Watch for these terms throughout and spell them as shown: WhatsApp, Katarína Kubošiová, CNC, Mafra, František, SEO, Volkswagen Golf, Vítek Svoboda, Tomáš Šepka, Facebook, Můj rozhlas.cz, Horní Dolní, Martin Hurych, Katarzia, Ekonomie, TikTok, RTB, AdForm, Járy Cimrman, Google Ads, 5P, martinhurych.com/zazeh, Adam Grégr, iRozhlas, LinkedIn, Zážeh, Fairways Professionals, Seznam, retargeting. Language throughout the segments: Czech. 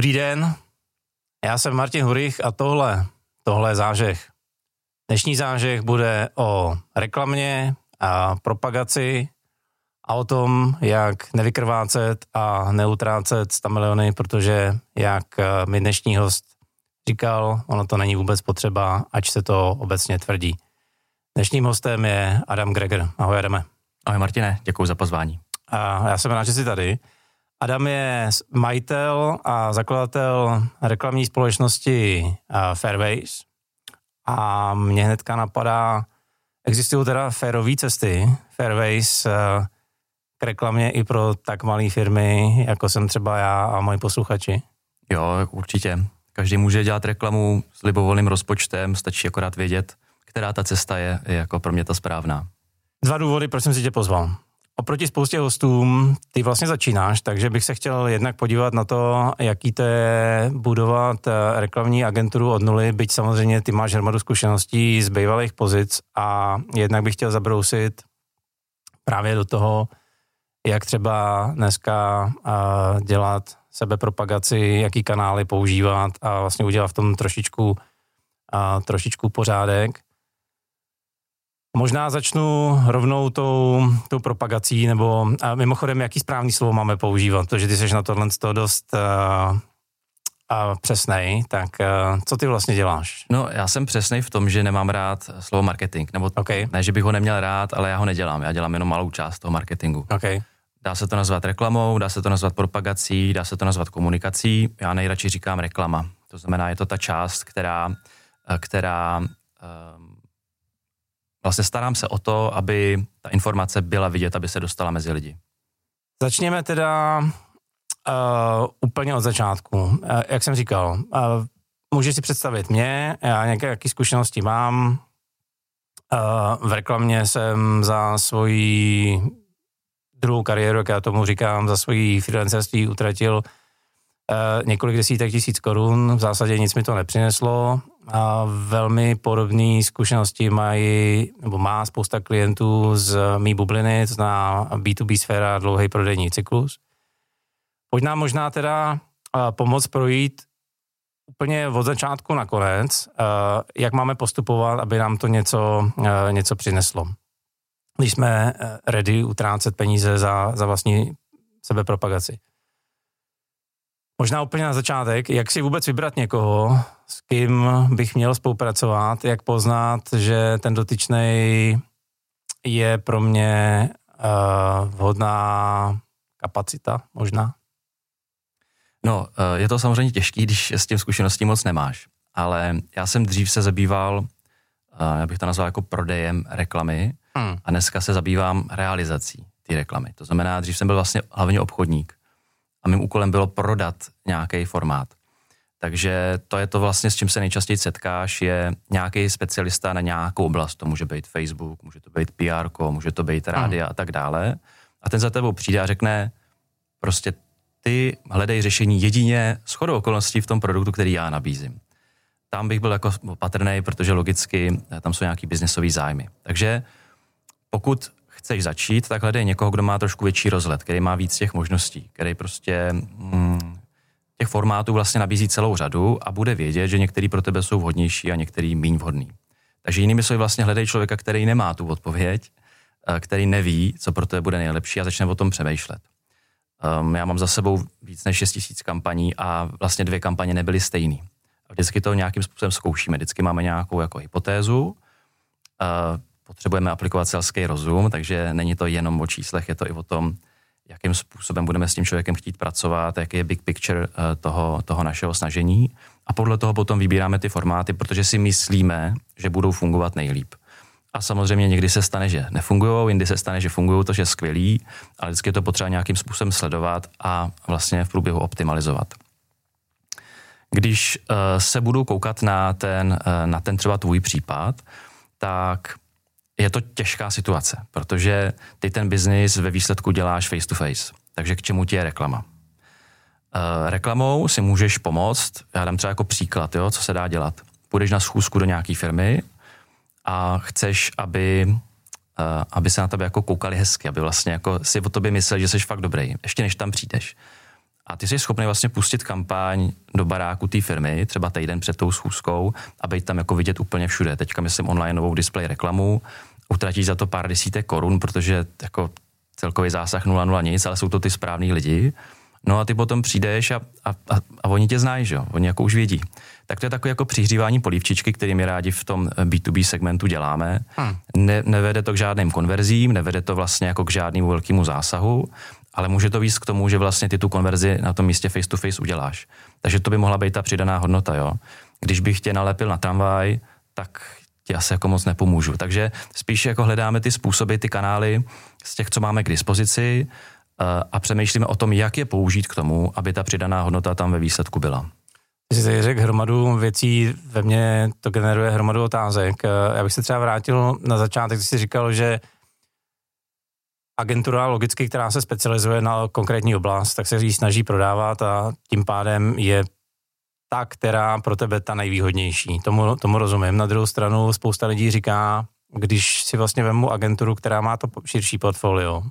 Dobrý den, já jsem Martin Hurych a tohle je Zážeh. Dnešní Zážeh bude o reklamě a propagaci a o tom, jak nevykrvácet a neutrácet 100 miliony, protože jak mi dnešní host říkal, ono to není vůbec potřeba, ač se to obecně tvrdí. Dnešním hostem je Adam Grégr. Ahoj Adame. Ahoj Martine, děkuji za pozvání. A já jsem rád, že jsi tady. Adam je majitel a zakladatel reklamní společnosti Fairways a mě hnedka napadá, existují teda fairové cesty, Fairways k reklamě i pro tak malé firmy, jako jsem třeba já a moji posluchači. Jo, určitě. Každý může dělat reklamu s libovolným rozpočtem, stačí akorát vědět, která ta cesta je jako pro mě ta správná. Dva důvody, proč jsem si tě pozval. Oproti spoustě hostům, ty vlastně začínáš, takže bych se chtěl jednak podívat na to, jaký to je budovat reklamní agenturu od nuly, byť samozřejmě ty máš hromadu zkušeností z bývalých pozic a jednak bych chtěl zabrousit právě do toho, jak třeba dneska dělat sebepropagaci, jaký kanály používat a vlastně udělat v tom trošičku pořádek. Možná začnu rovnou tou propagací, nebo mimochodem, jaký správný slovo máme používat, protože ty jsi na tohle dost přesnej, tak co ty vlastně děláš? No, já jsem přesnej v tom, že nemám rád slovo marketing, nebo ne, že bych ho neměl rád, ale já ho nedělám, já dělám jenom malou část toho marketingu. Okay. Dá se to nazvat reklamou, dá se to nazvat propagací, dá se to nazvat komunikací, já nejradši říkám reklama, to znamená, je to ta část, která vlastně starám se o to, aby ta informace byla vidět, aby se dostala mezi lidi. Začněme teda úplně od začátku. Jak jsem říkal, můžeš si představit mě, já nějaké zkušenosti mám. V reklamě jsem za svoji druhou kariéru, jak já tomu říkám, za svoji freelancerství utratil několik desítek tisíc korun. V zásadě nic mi to nepřineslo. A velmi podobné zkušenosti má spousta klientů z mý bubliny, to znamená B2B sféra, dlouhý prodejní cyklus. Pojď nám možná teda pomoct projít úplně od začátku na konec, jak máme postupovat, aby nám to něco přineslo. Když jsme ready utrácet peníze za vlastní sebepropagaci. Možná úplně na začátek, jak si vůbec vybrat někoho, s kým bych měl spolupracovat, jak poznat, že ten dotyčnej je pro mě vhodná kapacita možná? No, je to samozřejmě těžký, když s tím zkušeností moc nemáš, ale já jsem dřív se zabýval, já bych to nazval jako prodejem reklamy a dneska se zabývám realizací té reklamy. To znamená, dřív jsem byl vlastně hlavně obchodník. A mým úkolem bylo prodat nějaký formát. Takže to je to vlastně, s čím se nejčastěji setkáš, je nějaký specialista na nějakou oblast. To může být Facebook, může to být PR, může to být rádia a tak dále. A ten za tebou přijde a řekne, prostě ty hledej řešení jedině shodou okolností v tom produktu, který já nabízím. Tam bych byl jako patrnej, protože logicky tam jsou nějaký biznesový zájmy. Takže pokud chceš začít, tak hledej někoho, kdo má trošku větší rozhled, který má víc těch možností, který prostě těch formátů vlastně nabízí celou řadu a bude vědět, že některý pro tebe jsou vhodnější a některý míň vhodný. Takže jinými slovy vlastně hledej člověka, který nemá tu odpověď, který neví, co pro tebe bude nejlepší a začne o tom přemýšlet. Já mám za sebou víc než 6 000 kampaní a vlastně 2 kampaně nebyly stejný. Vždycky to nějakým způsobem zkoušíme, vždycky máme nějakou jako hypotézu, potřebujeme aplikovat selský rozum, takže není to jenom o číslech, je to i o tom, jakým způsobem budeme s tím člověkem chtít pracovat, jaký je big picture toho našeho snažení. A podle toho potom vybíráme ty formáty, protože si myslíme, že budou fungovat nejlíp. A samozřejmě někdy se stane, že nefungujou, jindy se stane, že fungují, to je skvělý, ale vždycky je to potřeba nějakým způsobem sledovat a vlastně v průběhu optimalizovat. Když se budu koukat na ten třeba tvůj případ, tak je to těžká situace, protože ty ten biznis ve výsledku děláš face to face. Takže k čemu ti je reklama? Reklamou si můžeš pomoct, já dám třeba jako příklad, jo, co se dá dělat. Půjdeš na schůzku do nějaký firmy a chceš, aby se na tebe jako koukali hezky, aby vlastně jako si o tobě mysleli, že jsi fakt dobrý, ještě než tam přijdeš. A ty jsi schopný vlastně pustit kampaň do baráku té firmy, třeba týden před tou schůzkou, a být tam jako vidět úplně všude. Teďka myslím online novou display reklamu, utratíš za to pár desítek korun, protože jako celkový zásah 0,0 nic, ale jsou to ty správný lidi. No a ty potom přijdeš a oni tě znají, že jo? Oni jako už vědí. Tak to je takové jako přihřívání polívčičky, který my rádi v tom B2B segmentu děláme. Nevede to k žádným konverzím, nevede to vlastně jako k žádnému velkému zásahu, ale může to víc k tomu, že vlastně ty tu konverzi na tom místě face to face uděláš. Takže to by mohla být ta přidaná hodnota, jo. Když bych tě nalepil na tramvaj, tak ti asi jako moc nepomůžu. Takže spíš jako hledáme ty způsoby, ty kanály z těch, co máme k dispozici, a přemýšlíme o tom, jak je použít k tomu, aby ta přidaná hodnota tam ve výsledku byla. Jsi tady řekl hromadu věcí, ve mně to generuje hromadu otázek. Já bych se třeba vrátil na začátek, když jsi říkal, že agentura logicky, která se specializuje na konkrétní oblast, tak se jí snaží prodávat a tím pádem je ta, která pro tebe ta nejvýhodnější. Tomu rozumím. Na druhou stranu spousta lidí říká, když si vlastně vemu agenturu, která má to širší portfolio,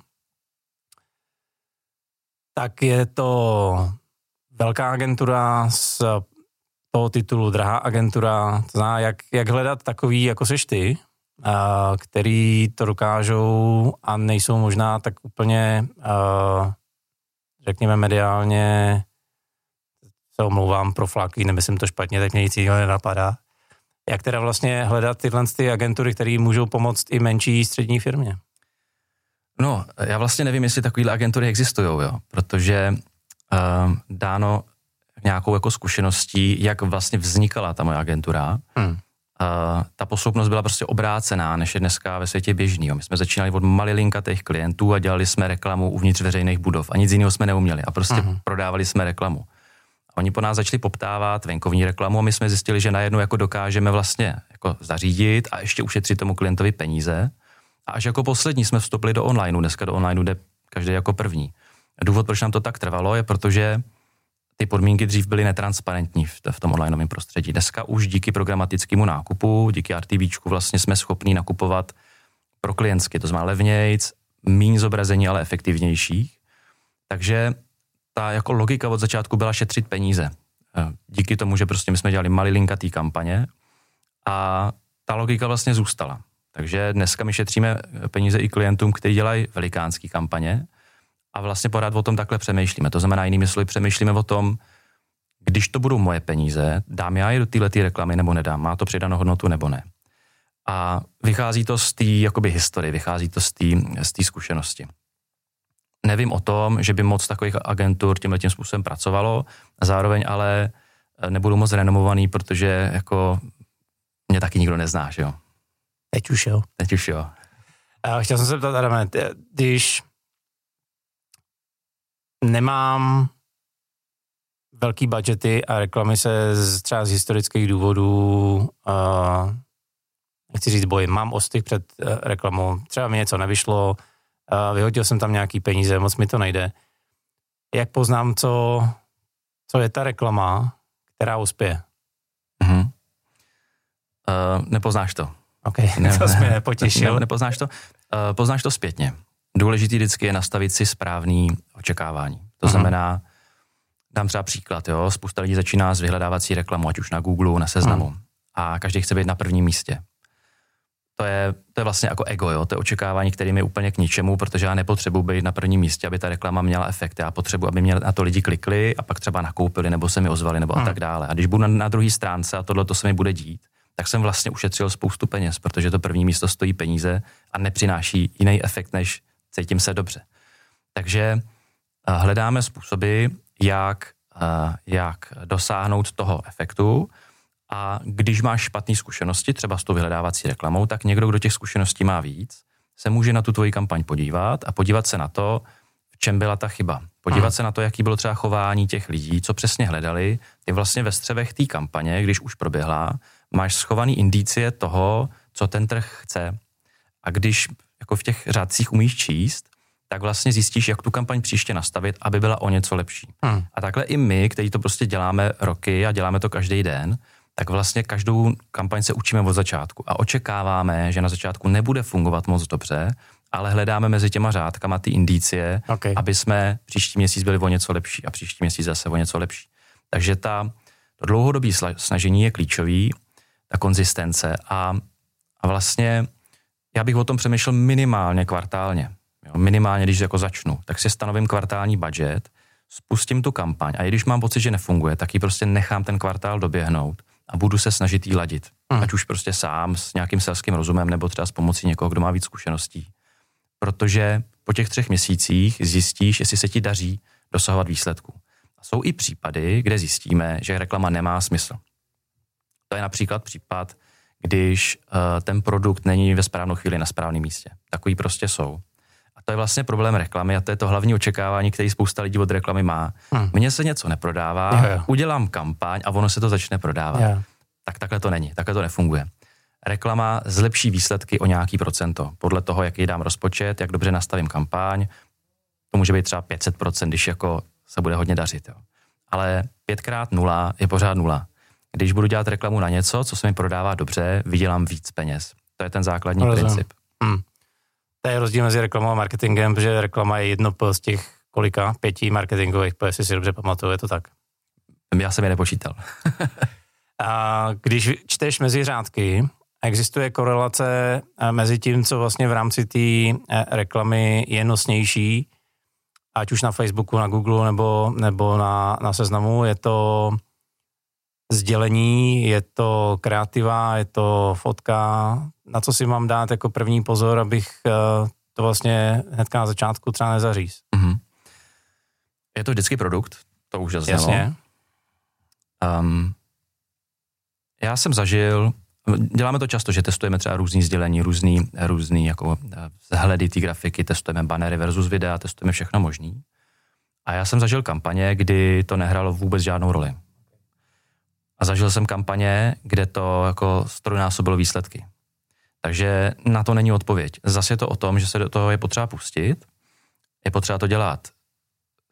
tak je to velká agentura, z toho titulu drahá agentura. To znamená, jak hledat takový, jako seš ty, který to dokážou a nejsou možná tak úplně, řekněme mediálně, se omlouvám pro fláky, nemyslím to špatně, tak mě nic jiného nenapadá. Jak teda vlastně hledat tyhle ty agentury, které můžou pomoct i menší střední firmě? No, já vlastně nevím, jestli takovýhle agentury existujou, jo, protože dáno nějakou jako zkušeností, jak vlastně vznikala ta moje agentura, ta posloupnost byla prostě obrácená, než je dneska ve světě běžný. Jo. My jsme začínali od malilinkatých klientů a dělali jsme reklamu uvnitř veřejných budov a nic jiného jsme neuměli a prostě prodávali jsme reklamu. A oni po nás začali poptávat venkovní reklamu a my jsme zjistili, že najednou jako dokážeme vlastně jako zařídit a ještě ušetřit tomu klientovi peníze. A až jako poslední jsme vstoupili do onlineu. Dneska do onlineu jde každý jako první. Důvod, proč nám to tak trvalo, je, protože ty podmínky dřív byly netransparentní v tom onlineovém prostředí. Dneska už díky programatickému nákupu, díky RTBčku vlastně jsme schopni nakupovat pro klientsky. To znamená levnějc, míň zobrazení, ale efektivnějších. Takže ta jako logika od začátku byla šetřit peníze. Díky tomu, že prostě my jsme dělali malilinkatý kampaně a ta logika vlastně zůstala. Takže dneska my šetříme peníze i klientům, kteří dělají velikánský kampaně a vlastně pořád o tom takhle přemýšlíme. To znamená jinými slovy, přemýšlíme o tom, když to budou moje peníze, dám já je do této reklamy nebo nedám, má to přidanou hodnotu nebo ne. A vychází to z té jakoby historie, vychází to z té zkušenosti. Nevím o tom, že by moc takových agentur tímhletím způsobem pracovalo, zároveň ale nebudu moc renomovaný, protože jako mě taky nikdo nezná, že jo. Teď už jo. Chtěl jsem se ptat, Adame, když nemám velký budgety a reklamy se třeba z historických důvodů, nechci říct boj, mám ostych před reklamou, třeba mi něco nevyšlo, vyhodil jsem tam nějaký peníze, moc mi to nejde. Jak poznám, co je ta reklama, která uspěje? Nepoznáš to. Okay, to jsi mě nepotěšil. Nepoznáš to? Poznáš to zpětně. Důležitý vždycky je nastavit si správný očekávání. To znamená, dám třeba příklad, jo, spousta lidí začíná s vyhledávací reklamou, ať už na Google, na Seznamu. A každý chce být na prvním místě. To je vlastně jako ego, jo? To je očekávání, kterým je úplně k ničemu, protože já nepotřebuji být na prvním místě, aby ta reklama měla efekt. Já potřebuji, aby mě na to lidi klikli a pak třeba nakoupili, nebo se mi ozvali, nebo a tak dále. A když budu na druhé stránce a tohle to se mi bude dít, tak jsem vlastně ušetřil spoustu peněz, protože to první místo stojí peníze a nepřináší jiný efekt, než cítím se dobře. Takže hledáme způsoby, jak dosáhnout toho efektu, a když máš špatné zkušenosti, třeba s tou vyhledávací reklamou, tak někdo, kdo těch zkušeností má víc, se může na tu tvoji kampaň podívat a podívat se na to, v čem byla ta chyba. Podívat se na to, jaký bylo třeba chování těch lidí, co přesně hledali. Ty vlastně ve střevech té kampaně, když už proběhla, máš schovaný indicie toho, co ten trh chce. A když jako v těch řádcích umíš číst, tak vlastně zjistíš, jak tu kampaň příště nastavit, aby byla o něco lepší. A takhle i my, kteří to prostě děláme roky a děláme to každý den, tak vlastně každou kampaň se učíme od začátku a očekáváme, že na začátku nebude fungovat moc dobře ale hledáme mezi těma řádkama ty indicie, okay, aby jsme příští měsíc byli o něco lepší a příští měsíc zase o něco lepší. Takže to dlouhodobé snažení je klíčový, ta konzistence a vlastně já bych o tom přemýšlel minimálně kvartálně. Jo, minimálně, když jako začnu, tak si stanovím kvartální budget, spustím tu kampaň a i když mám pocit, že nefunguje, tak ji prostě nechám ten kvartál doběhnout a budu se snažit jí ladit. Ať už prostě sám s nějakým selským rozumem nebo třeba s pomocí někoho, kdo má víc zkušeností. Protože po těch 3 měsících zjistíš, jestli se ti daří dosahovat výsledků. A jsou i případy, kde zjistíme, že reklama nemá smysl. To je například případ, když ten produkt není ve správnou chvíli na správném místě. Takový prostě jsou. A to je vlastně problém reklamy a to je to hlavní očekávání, který spousta lidí od reklamy má. Mně se něco neprodává, udělám kampaň a ono se to začne prodávat. Tak takhle to není, takhle to nefunguje. Reklama zlepší výsledky o nějaký procento. Podle toho, jaký dám rozpočet, jak dobře nastavím kampaň, to může být třeba 500%, když jako se bude hodně dařit. Jo. Ale 5×0 je pořád 0. Když budu dělat reklamu na něco, co se mi prodává dobře, vydělám víc peněz. To je ten základní princip. To je rozdíl mezi reklamou a marketingem, protože reklama je jedno z těch kolika 5 marketingových, jestli si dobře pamatuju, je to tak? Já jsem je nepočítal. A když čteš mezi řádky, existuje korelace mezi tím, co vlastně v rámci té reklamy je nosnější, ať už na Facebooku, na Google nebo na Seznamu, je to sdělení, je to kreativa, je to fotka, na co si mám dát jako první pozor, abych to vlastně hnedka na začátku třeba nezaříz. Je to vždycky produkt, to už zaznělo. Jasně. Já jsem zažil, děláme to často, že testujeme třeba různý sdělení, různý jako vzhledy té grafiky, testujeme banery versus videa, testujeme všechno možný. A já jsem zažil kampaně, kdy to nehrálo vůbec žádnou roli. A zažil jsem kampaně, kde to jako strojnásobilo výsledky. Takže na to není odpověď. Zase je to o tom, že se do toho je potřeba pustit, je potřeba to dělat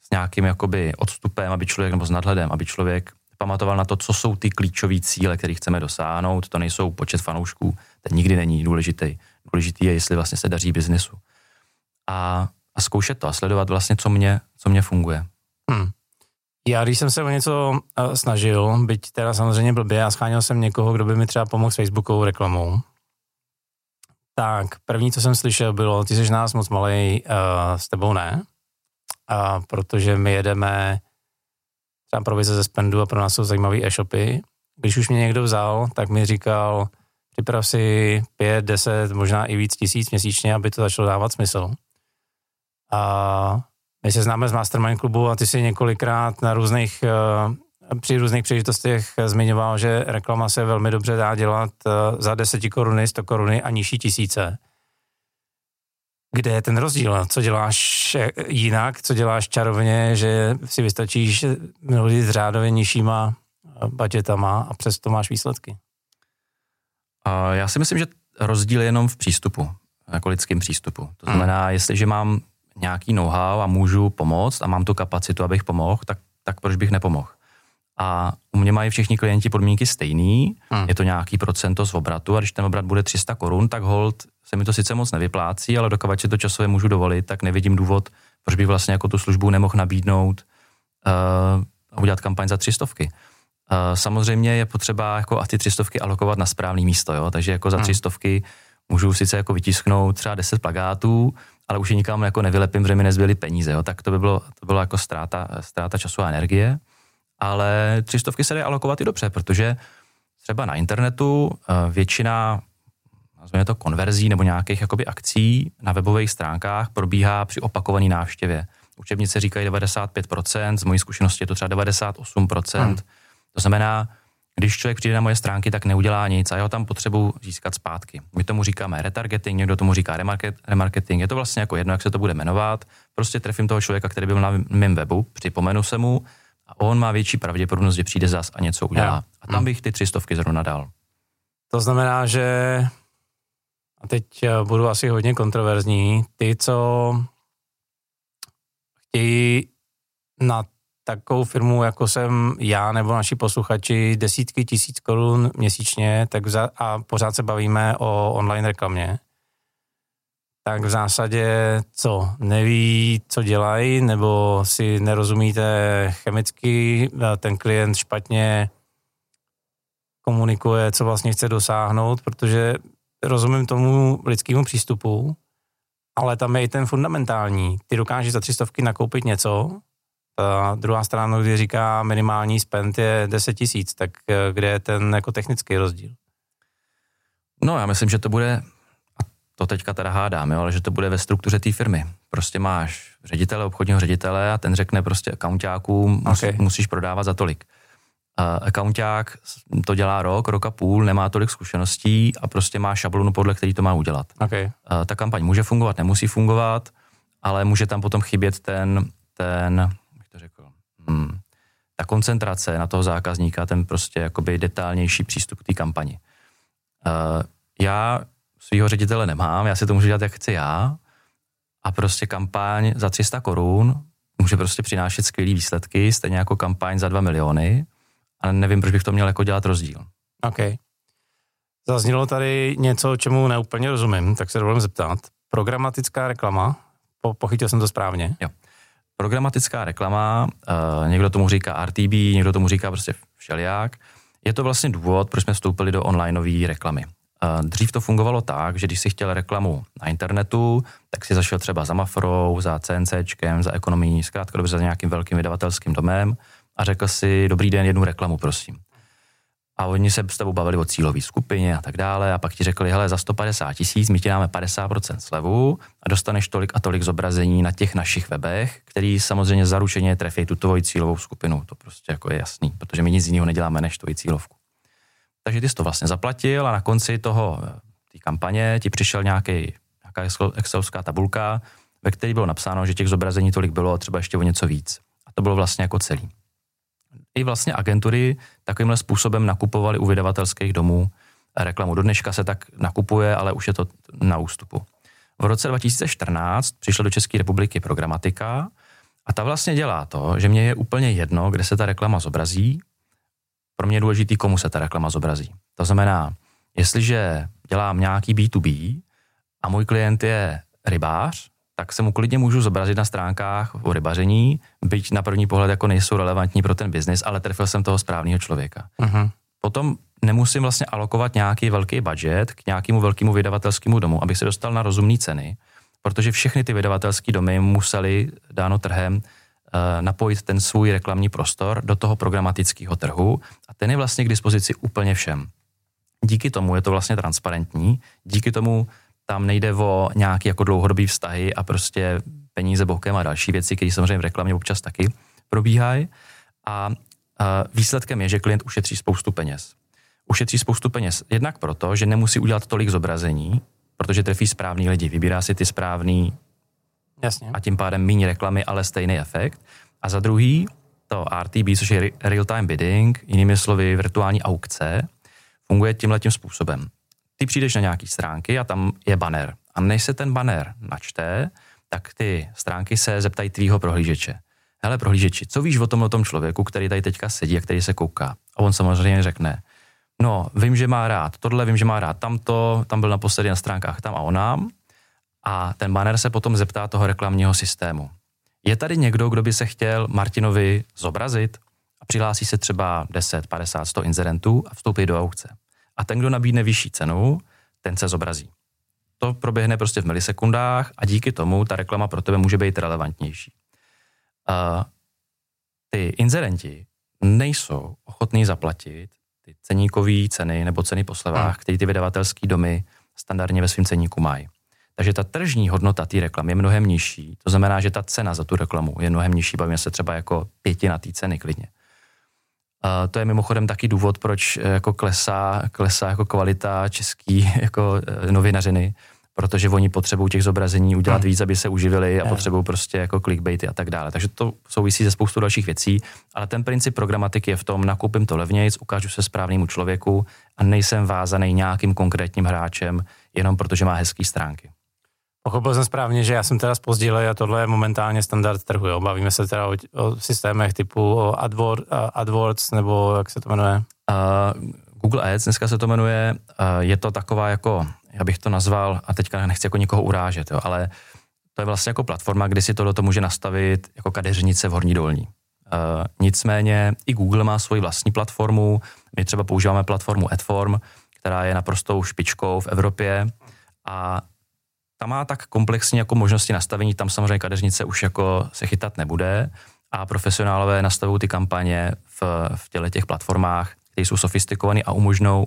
s nějakým jakoby odstupem, aby člověk, nebo s nadhledem, aby člověk pamatoval na to, co jsou ty klíčové cíle, které chceme dosáhnout. To nejsou počet fanoušků, ten nikdy není důležitý. Důležitý je, jestli vlastně se daří biznesu. A zkoušet to a sledovat vlastně, co mě funguje. Já, když jsem se o něco snažil, byť teda samozřejmě blbě, a scháněl jsem někoho, kdo by mi třeba pomohl s Facebookovou reklamou, tak první, co jsem slyšel, bylo, ty jsi nás moc malej, s tebou ne, protože my jedeme třeba provize ze spendu a pro nás jsou zajímavý e-shopy. Když už mě někdo vzal, tak mi říkal, připrav si 5, 10, možná i víc tisíc měsíčně, aby to začalo dávat smysl. A my se známe z Mastermind klubu a ty si několikrát při různých příležitostech zmiňoval, že reklama se velmi dobře dá dělat za 10 koruny, 100 koruny a nižší tisíce. Kde je ten rozdíl? Co děláš jinak, co děláš čarovně, že si vystačíš mnohdy s řádově nižšíma budgetama a přesto máš výsledky? Já si myslím, že rozdíl je jenom v přístupu, jako lidském přístupu. To znamená, jestliže mám nějaký know-how a můžu pomoct a mám tu kapacitu, abych pomohl, tak proč bych nepomohl? A u mě mají všichni klienti podmínky stejný, je to nějaký procento z obratu a když ten obrat bude 300 korun, tak holt se mi to sice moc nevyplácí, ale dokud si to časově můžu dovolit, tak nevidím důvod, proč bych vlastně jako tu službu nemohl nabídnout a udělat kampaň za 300. Samozřejmě je potřeba jako a ty 300 alokovat na správný místo, jo? Takže jako za 300 můžu sice jako vytisknout třeba 10 plakátů, ale už je nikam jako nevylepím, protože mi nezbyly peníze, jo? Tak to bylo jako ztráta času a energie. Ale 300 se dají alokovat i dobře, protože třeba na internetu většina, nazveme to konverzí nebo nějakých jakoby akcí na webových stránkách probíhá při opakované návštěvě. Učebnice říkají 95%, z mojí zkušenosti je to třeba 98%. To znamená, když člověk přijde na moje stránky, tak neudělá nic a já ho tam potřebuji získat zpátky. My tomu říkáme retargeting, někdo tomu říká remarketing. Je to vlastně jako jedno, jak se to bude jmenovat. Prostě trefím toho člověka, který byl na mém webu, připomenu se mu, a on má větší pravděpodobnost, že přijde zas a něco udělá. A tam bych ty 300 zrovna dal. To znamená, že a teď budu asi hodně kontroverzní, ty, co chtějí na takovou firmu, jako jsem já nebo naši posluchači, 10 000 korun měsíčně, a pořád se bavíme o online reklamě, tak v zásadě co? Neví, co dělají, nebo si nerozumíte chemicky, ten klient špatně komunikuje, co vlastně chce dosáhnout, protože rozumím tomu lidskému přístupu, ale tam je i ten fundamentální. Ty dokážeš za 300 nakoupit něco, ta druhá strana, kdy říká minimální spend je 10 000, tak kde je ten jako technický rozdíl? No já myslím, že to bude, a to teďka teda hádám, jo, ale že to bude ve struktuře té firmy. Prostě máš ředitele, obchodního ředitele a ten řekne prostě accountákům, okay, musíš prodávat za tolik. Accounták to dělá rok a půl, nemá tolik zkušeností a prostě má šablonu, podle který to má udělat. Okay. Ta kampaň může fungovat, nemusí fungovat, ale může tam potom chybět ten jak to řekl, ta koncentrace na toho zákazníka, ten prostě jakoby detailnější přístup k té kampani. Já svýho ředitele nemám, já si to můžu dělat, jak chci já, a prostě kampaň za 300 Kč může prostě přinášet skvělý výsledky, stejně jako kampaň za 2 miliony, a nevím, proč bych to měl jako dělat rozdíl. OK. Zaznělo tady něco, čemu neúplně rozumím, tak se dovolím zeptat. Programatická reklama, pochytil jsem to správně? Jo. Programatická reklama, někdo tomu říká RTB, někdo tomu říká prostě všelijak. Je to vlastně důvod, proč jsme vstoupili do onlineové reklamy. Dřív to fungovalo tak, že když si chtěl reklamu na internetu, tak si zašel třeba za Mafrou, za CNCčkem, za Ekonomii, zkrátka dobře za nějakým velkým vydavatelským domem a řekl si, dobrý den, jednu reklamu, prosím. A oni se s tebou bavili o cílové skupině a tak dále a pak ti řekli, hele, za 150 000 my ti dáme 50% slevu a dostaneš tolik a tolik zobrazení na těch našich webech, který samozřejmě zaručeně trefí tu tvoji cílovou skupinu. To prostě jako je jasný, protože my nic jiného neděláme než tvoji cílovku. Takže ty jsi to vlastně zaplatil a na konci toho té kampaně ti přišel nějaká excelovská tabulka, ve které bylo napsáno, že těch zobrazení tolik bylo, třeba ještě o něco víc. A to bylo vlastně jako celý. I vlastně agentury takovýmhle způsobem nakupovali u vydavatelských domů reklamu. Do dneška se tak nakupuje, ale už je to na ústupu. V roce 2014 přišla do České republiky programatika a ta vlastně dělá to, že mně je úplně jedno, kde se ta reklama zobrazí. Pro mě je důležitý, komu se ta reklama zobrazí. To znamená, jestliže dělám nějaký B2B a můj klient je rybář, tak se mu klidně můžu zobrazit na stránkách o rybaření, byť na první pohled jako nejsou relevantní pro ten biznis, ale trefil jsem toho správného člověka. Uh-huh. Potom nemusím vlastně alokovat nějaký velký budget k nějakému velkému vydavatelskému domu, abych se dostal na rozumné ceny, protože všechny ty vydavatelské domy museli dáno trhem napojit ten svůj reklamní prostor do toho programatického trhu a ten je vlastně k dispozici úplně všem. Díky tomu je to vlastně transparentní, díky tomu tam nejde o nějaké jako dlouhodobý vztahy a prostě peníze bokem a další věci, které samozřejmě v reklamě občas taky probíhají. A výsledkem je, že klient ušetří spoustu peněz. Ušetří spoustu peněz jednak proto, že nemusí udělat tolik zobrazení, protože trefí správný lidi, vybírá si ty správný, jasně, a tím pádem méně reklamy, ale stejný efekt. A za druhý to RTB, což je real-time bidding, jinými slovy virtuální aukce, funguje tímhletím způsobem. Ty přijdeš na nějaký stránky a tam je banner. A než se ten banner načte, tak ty stránky se zeptají tvýho prohlížeče. Hele prohlížeči, co víš o tom člověku, který tady teďka sedí a který se kouká? A on samozřejmě řekne, no vím, že má rád tohle, vím, že má rád tamto, tam byl naposledy na stránkách tam a onám. A ten banner se potom zeptá toho reklamního systému. Je tady někdo, kdo by se chtěl Martinovi zobrazit? A přihlásí se třeba 10, 50, 100 inzerentů a vstoupí do aukce. A ten, kdo nabídne vyšší cenu, ten se zobrazí. To proběhne prostě v milisekundách a díky tomu ta reklama pro tebe může být relevantnější. Ty inzerenti nejsou ochotní zaplatit ty ceníkové ceny nebo ceny po slevách, které ty vydavatelské domy standardně ve svým ceníku mají. Takže ta tržní hodnota té reklamy je mnohem nižší. To znamená, že ta cena za tu reklamu je mnohem nižší. Bavíme se třeba jako 1/5 té ceny klidně. To je mimochodem taky důvod, proč jako klesá jako kvalita český jako novinařiny, protože oni potřebují těch zobrazení udělat víc, aby se uživili, a potřebují prostě jako clickbaity a tak dále. Takže to souvisí se spoustou dalších věcí, ale ten princip programatiky je v tom, nakoupím to levnějc, ukážu se správnému člověku a nejsem vázaný nějakým konkrétním hráčem, jenom protože má hezký stránky. Pochopil jsem správně, že já jsem teda zpozdil a tohle je momentálně standard trhu. Jo? Bavíme se teda o systémech typu o AdWords nebo jak se to jmenuje? Google Ads dneska se to jmenuje. Je to taková jako já bych to nazval, a teďka nechci jako nikoho urážet, jo, ale to je vlastně jako platforma, kde si tohle to může nastavit jako kadeřnice v horní dolní. Nicméně i Google má svoji vlastní platformu, my třeba používáme platformu AdForm, která je naprostou špičkou v Evropě a ta má tak komplexní jako možnosti nastavení, tam samozřejmě kadeřnice už jako se chytat nebude a profesionálové nastavují ty kampaně v těch platformách, které jsou sofistikované a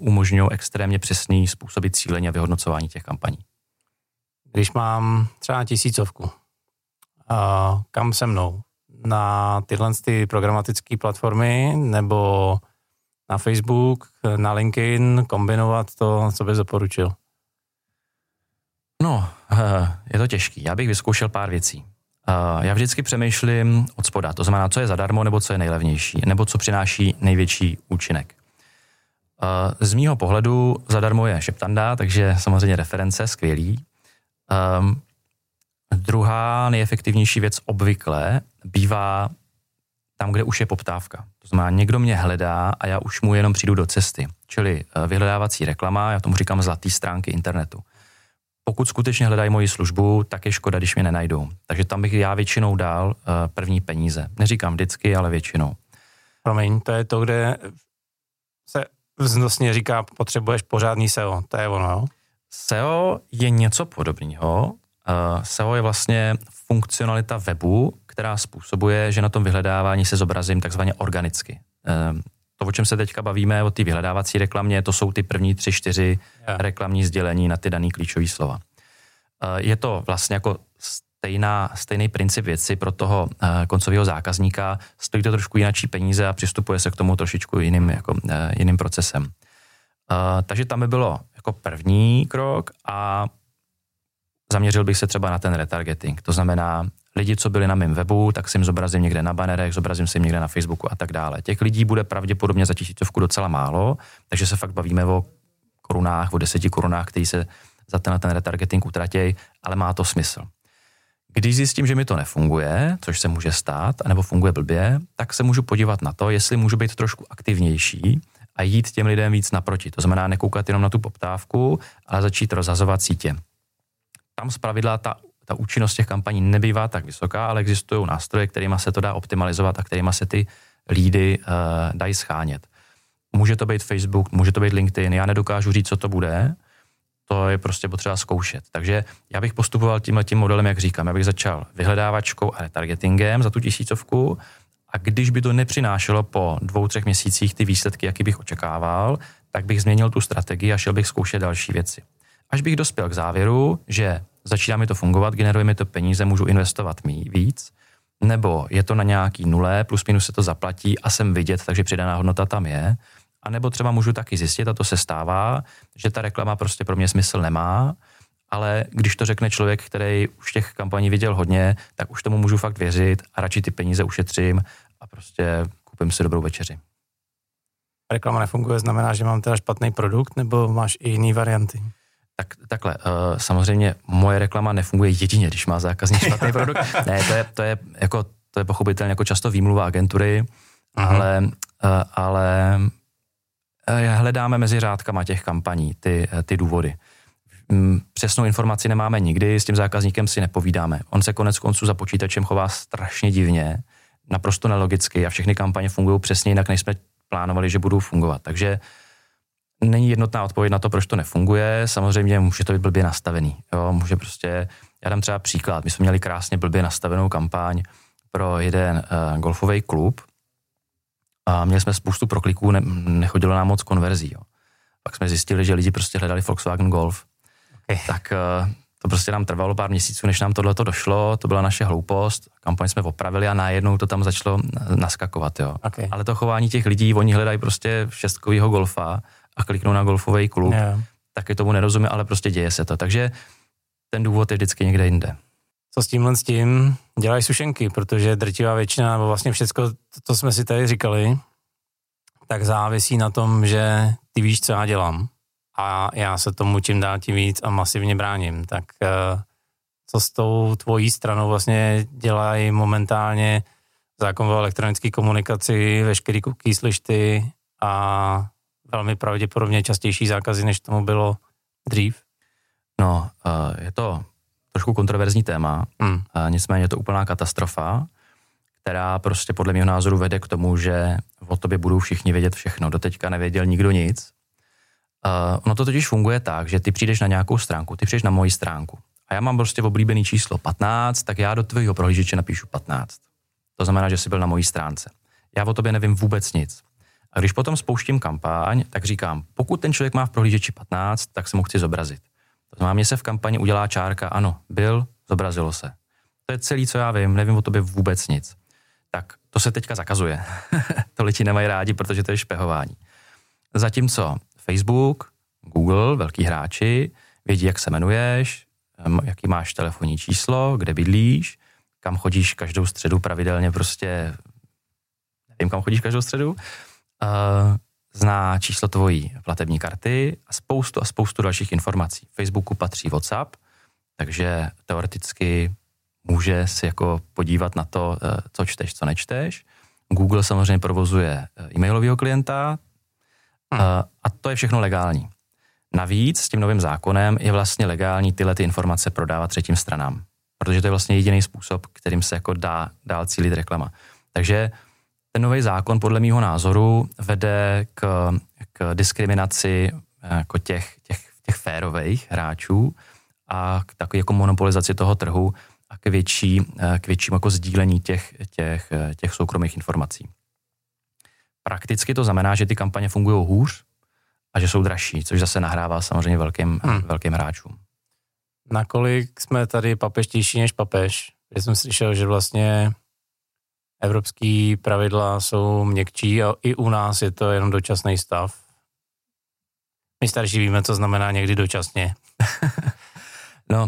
umožňují extrémně přesný způsoby cílení a vyhodnocování těch kampaní. Když mám třeba 1000 kam se mnou? Na tyhle ty programatické platformy nebo na Facebook, na LinkedIn, kombinovat to, co bys doporučil? No, je to těžký. Já bych vyzkoušel pár věcí. Já vždycky přemýšlím od spoda, to znamená, co je zadarmo, nebo co je nejlevnější, nebo co přináší největší účinek. Z mýho pohledu zadarmo je šeptanda, takže samozřejmě reference, skvělý. Druhá nejefektivnější věc obvykle bývá tam, kde už je poptávka. To znamená, někdo mě hledá a já už mu jenom přijdu do cesty. Čili vyhledávací reklama, já tomu říkám zlatý stránky internetu. Pokud skutečně hledají moji službu, tak je škoda, když mě nenajdou. Takže tam bych já většinou dal první peníze. Neříkám vždycky, ale většinou. Promiň, to je to, kde se vznosně říká, potřebuješ pořádný SEO. To je ono. SEO je něco podobného. SEO je vlastně funkcionalita webu, která způsobuje, že na tom vyhledávání se zobrazím takzvaně organicky. To, o čem se teďka bavíme, o té vyhledávací reklamě, to jsou ty první 3-4 reklamní sdělení na ty daný klíčové slova. Je to vlastně jako stejný princip věci pro toho koncového zákazníka, stojí to trošku jinačí peníze a přistupuje se k tomu trošičku jiným procesem. Takže tam by bylo jako první krok a zaměřil bych se třeba na ten retargeting. To znamená, lidi, co byli na mém webu, tak si jim zobrazím někde na banerech, zobrazím si jim někde na Facebooku a tak dále. Těch lidí bude pravděpodobně za 1000 docela málo, takže se fakt bavíme o korunách, o 10 korunách, který se za ten retargeting utratějí, ale má to smysl. Když zjistím, že mi to nefunguje, což se může stát, anebo funguje blbě, tak se můžu podívat na to, jestli můžu být trošku aktivnější a jít těm lidem víc naproti. To znamená nekoukat jenom na tu poptávku, ale začít rozhazovat sítě. Tam zpravidla ta účinnost těch kampaní nebývá tak vysoká, ale existují nástroje, kterýma se to dá optimalizovat a kterýma se ty lídy dají schánět. Může to být Facebook, může to být LinkedIn, já nedokážu říct, co to bude, to je prostě potřeba zkoušet. Takže já bych postupoval tím modelem, jak říkám, já bych začal vyhledávačkou a retargetingem za tu 1000 a když by to nepřinášelo po 2-3 měsících ty výsledky, jaký bych očekával, tak bych změnil tu strategii a šel bych zkoušet další věci. Až bych dospěl k závěru, že začíná mi to fungovat, generuje mi to peníze, můžu investovat víc, nebo je to na nějaký nule, plus minus se to zaplatí a jsem vidět, takže přidaná hodnota tam je, a nebo třeba můžu taky zjistit, a to se stává, že ta reklama prostě pro mě smysl nemá, ale když to řekne člověk, který už těch kampaní viděl hodně, tak už tomu můžu fakt věřit a radši ty peníze ušetřím a prostě koupím si dobrou večeři. Reklama nefunguje, znamená, že mám teda špatný produkt, nebo máš i jiný varianty? Takhle, samozřejmě moje reklama nefunguje jedině, když má zákazník špatný produkt. Ne, to je pochopitelně jako často výmluva agentury, ale hledáme mezi řádkama těch kampaní ty důvody. Přesnou informaci nemáme nikdy, s tím zákazníkem si nepovídáme. On se konec konců za počítačem chová strašně divně, naprosto nelogicky a všechny kampaně fungují přesně jinak, než jsme plánovali, že budou fungovat. Takže není jednotná odpověď na to, proč to nefunguje. Samozřejmě může to být blbě nastavený. Jo, může prostě, já dám třeba příklad, my jsme měli krásně blbě nastavenou kampaň pro jeden golfový klub a měli jsme spoustu prokliků, nechodilo nám moc konverzí. Jo. Pak jsme zjistili, že lidi prostě hledali Volkswagen Golf. Okay. Tak to prostě nám trvalo pár měsíců, než nám tohleto došlo, to byla naše hloupost, kampaň jsme opravili a najednou to tam začalo naskakovat. Jo. Okay. Ale to chování těch lidí, oni hledají prostě šestkovýho golfa a kliknou na golfový klub, taky tomu nerozumím, ale prostě děje se to. Takže ten důvod je vždycky někde jinde. Co s tím dělají sušenky, protože drtivá většina, nebo vlastně všecko, co jsme si tady říkali, tak závisí na tom, že ty víš, co já dělám a já se tomu čím dál tím víc a masivně bráním. Tak co s tou tvojí stranou vlastně dělají momentálně zákon o elektronické komunikaci, veškerý cookie slišty a velmi pravděpodobně častější zákazy, než tomu bylo dřív? No, je to trošku kontroverzní téma, nicméně je to úplná katastrofa, která prostě podle mého názoru vede k tomu, že o tobě budou všichni vědět všechno. Doteďka nevěděl nikdo nic. Ono to totiž funguje tak, že ty přijdeš na nějakou stránku, ty přijdeš na moji stránku a já mám prostě oblíbený číslo 15, tak já do tvého prohlížeče napíšu 15. To znamená, že jsi byl na mojí stránce. Já o tobě nevím vůbec nic. A když potom spouštím kampaň, tak říkám, pokud ten člověk má v prohlížeči 15, tak se mu chci zobrazit. To znamená, mě se v kampani udělá čárka, ano, byl, zobrazilo se. To je celý, co já vím, nevím o tobě vůbec nic. Tak to se teďka zakazuje. To lidi nemají rádi, protože to je špehování. Zatímco Facebook, Google, velký hráči, vědí, jak se jmenuješ, jaký máš telefonní číslo, kde bydlíš, kam chodíš každou středu pravidelně, prostě nevím, kam chodíš každou středu, zná číslo tvojí platební karty a spoustu dalších informací. Facebooku patří WhatsApp, takže teoreticky může si jako podívat na to, co čteš, co nečteš. Google samozřejmě provozuje e-mailového klienta a to je všechno legální. Navíc s tím novým zákonem je vlastně legální tyhle ty informace prodávat třetím stranám, protože to je vlastně jediný způsob, kterým se jako dá dál cílit reklama. Takže ten nový zákon podle mýho názoru vede k diskriminaci jako těch férových hráčů a k takové jako monopolizaci toho trhu a k většímu jako sdílení těch soukromých informací. Prakticky to znamená, že ty kampaně fungují hůř a že jsou dražší, což zase nahrává samozřejmě velkým hráčům. Nakolik jsme tady papežtější než papež? Já jsem slyšel, že vlastně evropský pravidla jsou měkčí a i u nás je to jenom dočasný stav. My starší víme, co znamená někdy dočasně. No,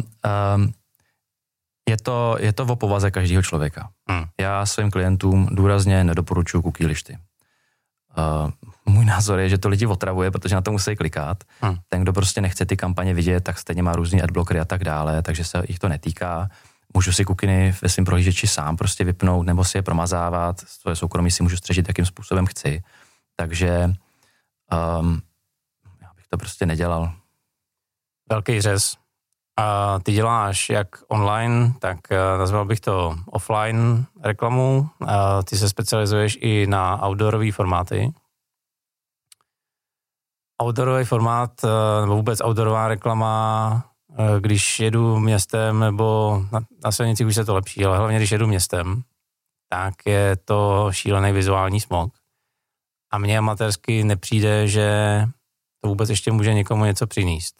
je to o povaze každého člověka. Já svým klientům důrazně nedoporučuji cookie lišty. Můj názor je, že to lidi otravuje, protože na to musí klikat. Ten, kdo prostě nechce ty kampaně vidět, tak stejně má různý adblockery a tak dále, takže se jich to netýká. Můžu si kukiny ve svým prohlížeči sám prostě vypnout nebo si je promazávat, svoje soukromí si můžu střežit, jakým způsobem chci. Takže já bych to prostě nedělal. Velký řez. A ty děláš jak online, tak nazval bych to offline reklamu. A ty se specializuješ i na outdoorové formáty. Outdoorový formát, nebo vůbec outdoorová reklama, když jedu městem, nebo na silnici už se to lepší, ale hlavně když jedu městem, tak je to šílený vizuální smog. A mně amatérsky nepřijde, že to vůbec ještě může někomu něco přinést.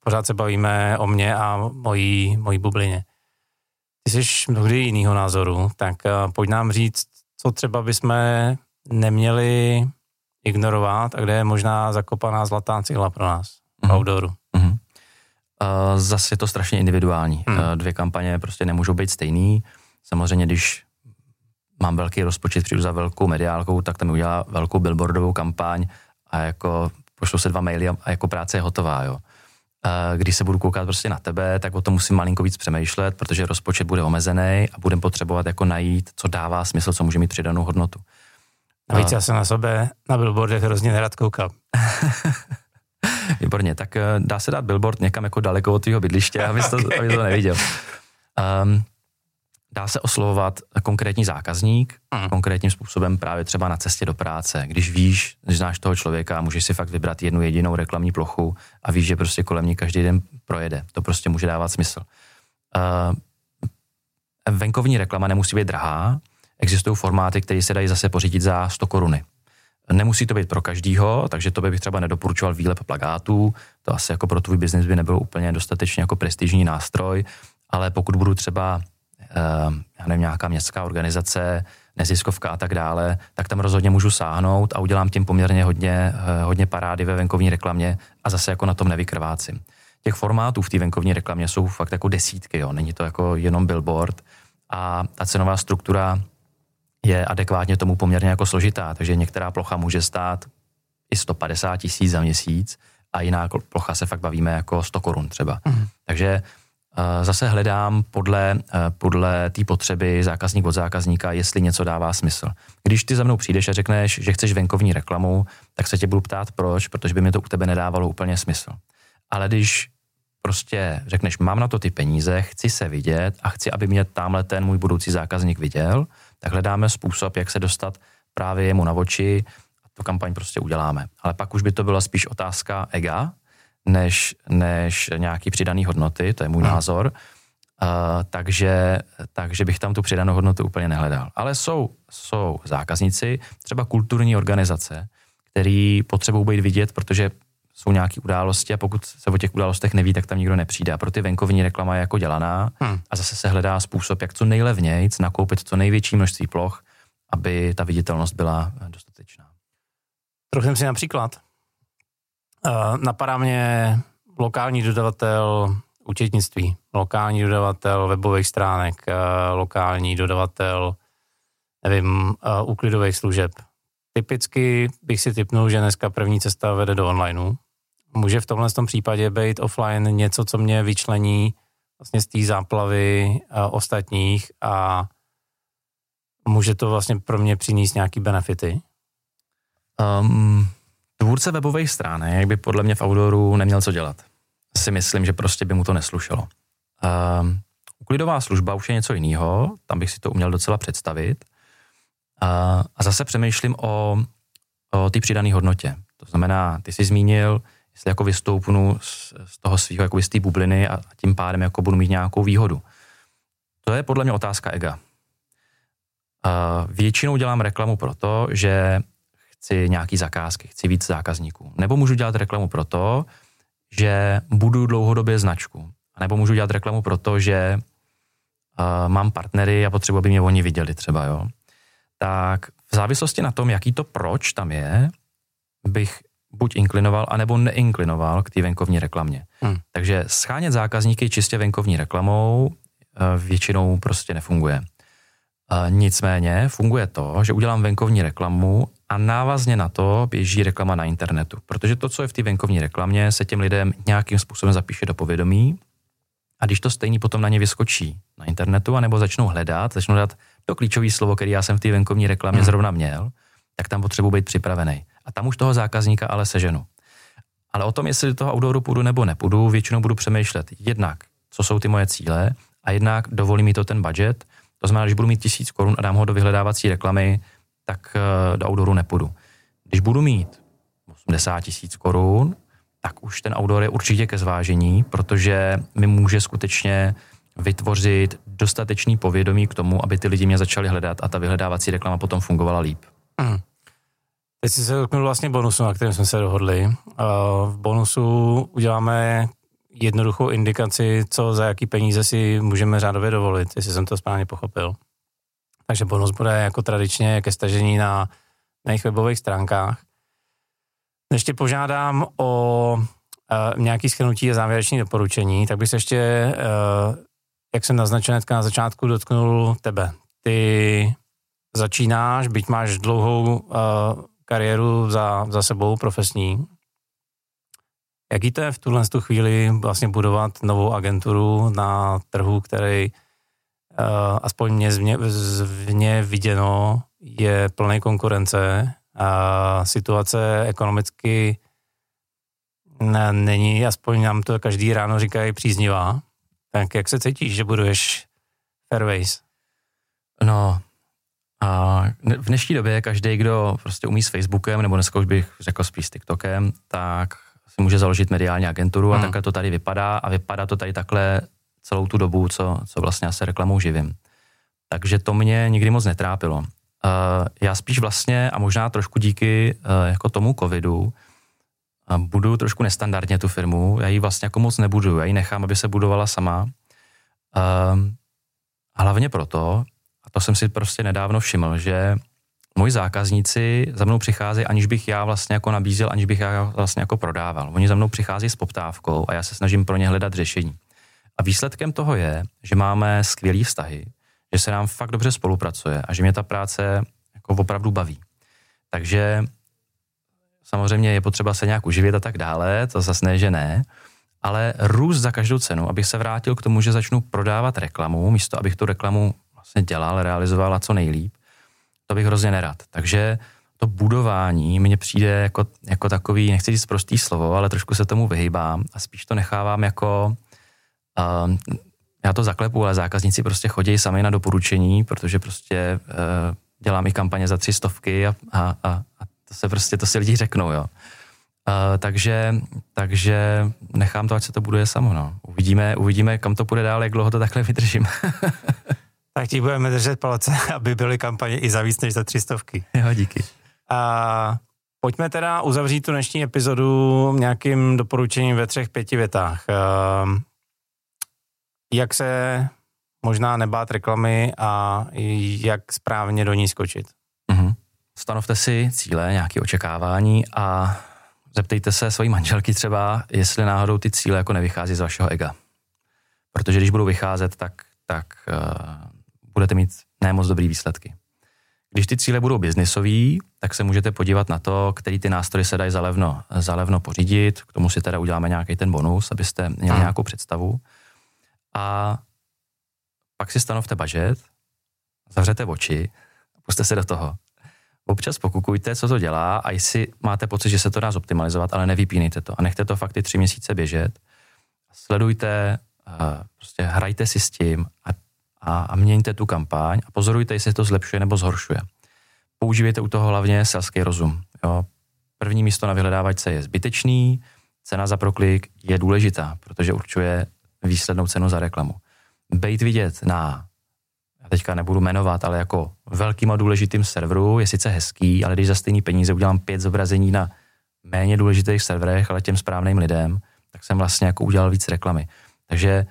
Pořád se bavíme o mně a mojí bublině. Ty jsi mnohdy jinýho názoru, tak pojď nám říct, co třeba bychom neměli ignorovat a kde je možná zakopaná zlatá cihla pro nás v outdooru. Zase je to strašně individuální. Dvě kampaně prostě nemůžou být stejný. Samozřejmě, když mám velký rozpočet, přijdu za velkou mediálkou, tak tam udělá velkou billboardovou kampaň a jako pošlou se dva maily a jako práce je hotová, jo. Když se budu koukat prostě na tebe, tak o tom musím malinko víc přemýšlet, protože rozpočet bude omezený a budem potřebovat jako najít, co dává smysl, co může mít přidanou hodnotu. Navíc já se na sebe na billboardech hrozně nerad koukám. Výborně, tak dá se dát billboard někam jako daleko od tvýho bydliště, abys to neviděl. Dá se oslovovat konkrétní zákazník, konkrétním způsobem právě třeba na cestě do práce. Když znáš toho člověka, můžeš si fakt vybrat jednu jedinou reklamní plochu a víš, že prostě kolem ní každý den projede. To prostě může dávat smysl. Venkovní reklama nemusí být drahá. Existují formáty, které se dají zase pořídit za 100 koruny. Nemusí to být pro každýho, takže to bych třeba nedoporučoval výlep plakátů, to asi jako pro tvůj biznis by nebyl úplně dostatečně jako prestižní nástroj, ale pokud budu třeba já nevím, nějaká městská organizace, neziskovka a tak dále, tak tam rozhodně můžu sáhnout a udělám tím poměrně hodně parády ve venkovní reklamě a zase jako na tom nevykrvácím. Těch formátů v té venkovní reklamě jsou fakt jako desítky, jo, není to jako jenom billboard a ta cenová struktura je adekvátně tomu poměrně jako složitá, takže některá plocha může stát i 150 000 za měsíc a jiná plocha se fakt bavíme jako 100 korun třeba. Takže zase hledám podle té potřeby zákazník od zákazníka, jestli něco dává smysl. Když ty za mnou přijdeš a řekneš, že chceš venkovní reklamu, tak se tě budu ptát proč, protože by mi to u tebe nedávalo úplně smysl. Ale když prostě řekneš, mám na to ty peníze, chci se vidět a chci, aby mě tamhle ten můj budoucí zákazník viděl, tak hledáme způsob, jak se dostat právě jemu na oči a tu kampaň prostě uděláme. Ale pak už by to byla spíš otázka ega, než nějaký přidaný hodnoty, to je můj názor, takže bych tam tu přidanou hodnotu úplně nehledal. Ale jsou zákazníci, třeba kulturní organizace, který potřebují být vidět, protože jsou nějaké události a pokud se o těch událostech neví, tak tam nikdo nepřijde. A pro ty venkovní reklama je jako dělaná a zase se hledá způsob, jak co nejlevnějc nakoupit co největší množství ploch, aby ta viditelnost byla dostatečná. Trochu si například. Napadá mě lokální dodavatel účetnictví, lokální dodavatel webových stránek, lokální dodavatel, nevím, úklidových služeb. Typicky bych si tipnul, že dneska první cesta vede do onlineu. Může v tomhle tom případě být offline něco, co mě vyčlení vlastně z té záplavy ostatních a může to vlastně pro mě přinést nějaký benefity? Tvůrce webových stránek by podle mě v Outlooru neměl co dělat. Si myslím, že prostě by mu to neslušelo. Uklidová služba už je něco jiného, tam bych si to uměl docela představit. A zase přemýšlím o té přidané hodnotě. To znamená, ty jsi zmínil, jestli jako vystoupnu z toho svého, jako z té bubliny a tím pádem jako budu mít nějakou výhodu. To je podle mě otázka ega. Většinou dělám reklamu proto, že chci nějaký zakázky, chci víc zákazníků. Nebo můžu dělat reklamu proto, že budu dlouhodobě značku. Nebo můžu dělat reklamu proto, že mám partnery a potřebuji, aby mě oni viděli třeba, jo. Tak v závislosti na tom, jaký to proč tam je, bych buď inklinoval, anebo neinklinoval k té venkovní reklamě. Takže schánět zákazníky čistě venkovní reklamou většinou prostě nefunguje. Nicméně funguje to, že udělám venkovní reklamu a návazně na to běží reklama na internetu. Protože to, co je v té venkovní reklamě, se těm lidem nějakým způsobem zapíše do povědomí a když to stejný potom na ně vyskočí na internetu, anebo začnou hledat to klíčové slovo, který já jsem v té venkovní reklamě zrovna měl, tak tam potřebuji být připravený. A tam už toho zákazníka ale seženu. Ale o tom, jestli do toho outdooru půjdu nebo nepůjdu, většinou budu přemýšlet jednak, co jsou ty moje cíle a jednak dovolí mi to ten budget. To znamená, když budu mít 1000 korun a dám ho do vyhledávací reklamy, tak do outdooru nepůjdu. Když budu mít 80 000 korun, tak už ten outdoor je určitě ke zvážení, protože mi může skutečně vytvořit dostatečný povědomí k tomu, aby ty lidi mě začali hledat a ta vyhledávací reklama potom fungovala líp. Teď jsi se dotknul vlastně bonusu, na kterém jsme se dohodli. V bonusu uděláme jednoduchou indikaci, co za jaký peníze si můžeme řádově dovolit, jestli jsem to správně pochopil. Takže bonus bude jako tradičně ke stažení na jejich webových stránkách. Než tě požádám o nějaké shrnutí a závěrečné doporučení, tak bych se ještě jak jsem naznačil na začátku, dotknul tebe. Ty začínáš, byť máš dlouhou kariéru za sebou profesní. Jaký to je v tuhle chvíli vlastně budovat novou agenturu na trhu, který aspoň mě zvně viděno je plný konkurence a situace ekonomicky není, aspoň nám to každý ráno říkají, příznivá. Tak jak se cítíš, že buduješ Fairways? No, a v dnešní době každý, kdo prostě umí s Facebookem, nebo dneska už bych řekl spíš s TikTokem, tak si může založit mediální agenturu a takhle to tady vypadá a vypadá to tady takhle celou tu dobu, co vlastně já se reklamou živím. Takže to mě nikdy moc netrápilo. Já spíš vlastně a možná trošku díky jako tomu covidu buduju trošku nestandardně tu firmu, já ji vlastně jako moc nebuduju, já ji nechám, aby se budovala sama. Hlavně proto, a to jsem si prostě nedávno všiml, že moji zákazníci za mnou přicházejí, aniž bych já vlastně jako nabízel, aniž bych já vlastně jako prodával. Oni za mnou přicházejí s poptávkou a já se snažím pro ně hledat řešení. A výsledkem toho je, že máme skvělý vztahy, že se nám fakt dobře spolupracuje a že mě ta práce jako opravdu baví. Takže samozřejmě je potřeba se nějak uživit a tak dále, to zase ne, že ne, ale růst za každou cenu, abych se vrátil k tomu, že začnu prodávat reklamu, místo abych tu reklamu vlastně dělal, realizoval a co nejlíp, to bych hrozně nerad. Takže to budování mně přijde jako takový, nechci říct prostý slovo, ale trošku se tomu vyhýbám a spíš to nechávám jako, já to zaklepu, ale zákazníci prostě chodí sami na doporučení, protože prostě dělám i kampaně za 300 a to si lidi řeknou, jo. Takže nechám to, ať se to buduje samo, no. Uvidíme, kam to půjde dál, jak dlouho to takhle vydržím. Tak ti budeme držet palce, aby byly kampaně i za víc než za 300. Jo, díky. A pojďme teda uzavřít tu dnešní epizodu nějakým doporučením ve 3-5 větách. Jak se možná nebát reklamy a jak správně do ní skočit? Mm-hmm. Stanovte si cíle, nějaké očekávání a zeptejte se svojí manželky třeba, jestli náhodou ty cíle jako nevychází z vašeho ega. Protože když budou vycházet, tak budete mít nemoc dobrý výsledky. Když ty cíle budou biznisový, tak se můžete podívat na to, který ty nástroje se dají za levno pořídit. K tomu si teda uděláme nějaký ten bonus, abyste měli nějakou představu. A pak si stanovte budget, zavřete oči a pusťte se do toho. Občas pokukujte, co to dělá, a jestli máte pocit, že se to dá zoptimalizovat, ale nevypínejte to a nechte to fakt ty 3 měsíce běžet. Sledujte, prostě hrajte si s tím a měňte tu kampaň a pozorujte, jestli to zlepšuje nebo zhoršuje. Používejte u toho hlavně selský rozum. Jo. První místo na vyhledávačce je zbytečný, cena za proklik je důležitá, protože určuje výslednou cenu za reklamu. Bejt vidět na, já teďka nebudu jmenovat, ale jako velkým a důležitým serveru je sice hezký, ale když za stejný peníze udělám 5 zobrazení na méně důležitých serverech, ale těm správným lidem, tak jsem vlastně jako udělal víc reklamy. Takže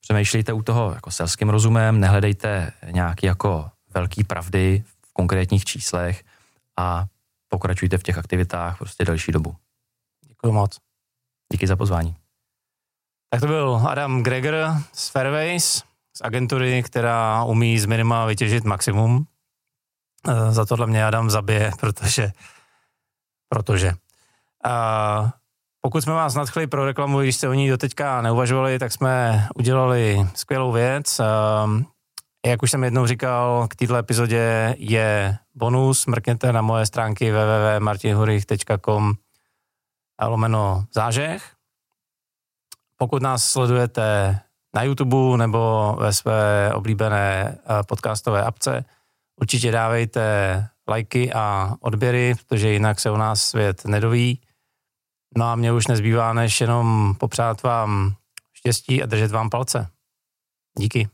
přemýšlejte u toho jako selským rozumem, nehledejte nějaké jako velké pravdy v konkrétních číslech a pokračujte v těch aktivitách prostě delší dobu. Děkuji moc. Díky za pozvání. Tak to byl Adam Grégr z Fairways, z agentury, která umí z minima vytěžit maximum. Za tohle mě Adam zabije, protože. Pokud jsme vás nadchli pro reklamu, když jste o ní doteďka neuvažovali, tak jsme udělali skvělou věc. Jak už jsem jednou říkal, k této epizodě je bonus. Mrkněte na moje stránky www.martinhurych.com/Zážeh. Pokud nás sledujete na YouTube nebo ve své oblíbené podcastové apce, určitě dávejte lajky a odběry, protože jinak se o nás svět nedoví. No a mě už nezbývá, než jenom popřát vám štěstí a držet vám palce. Díky.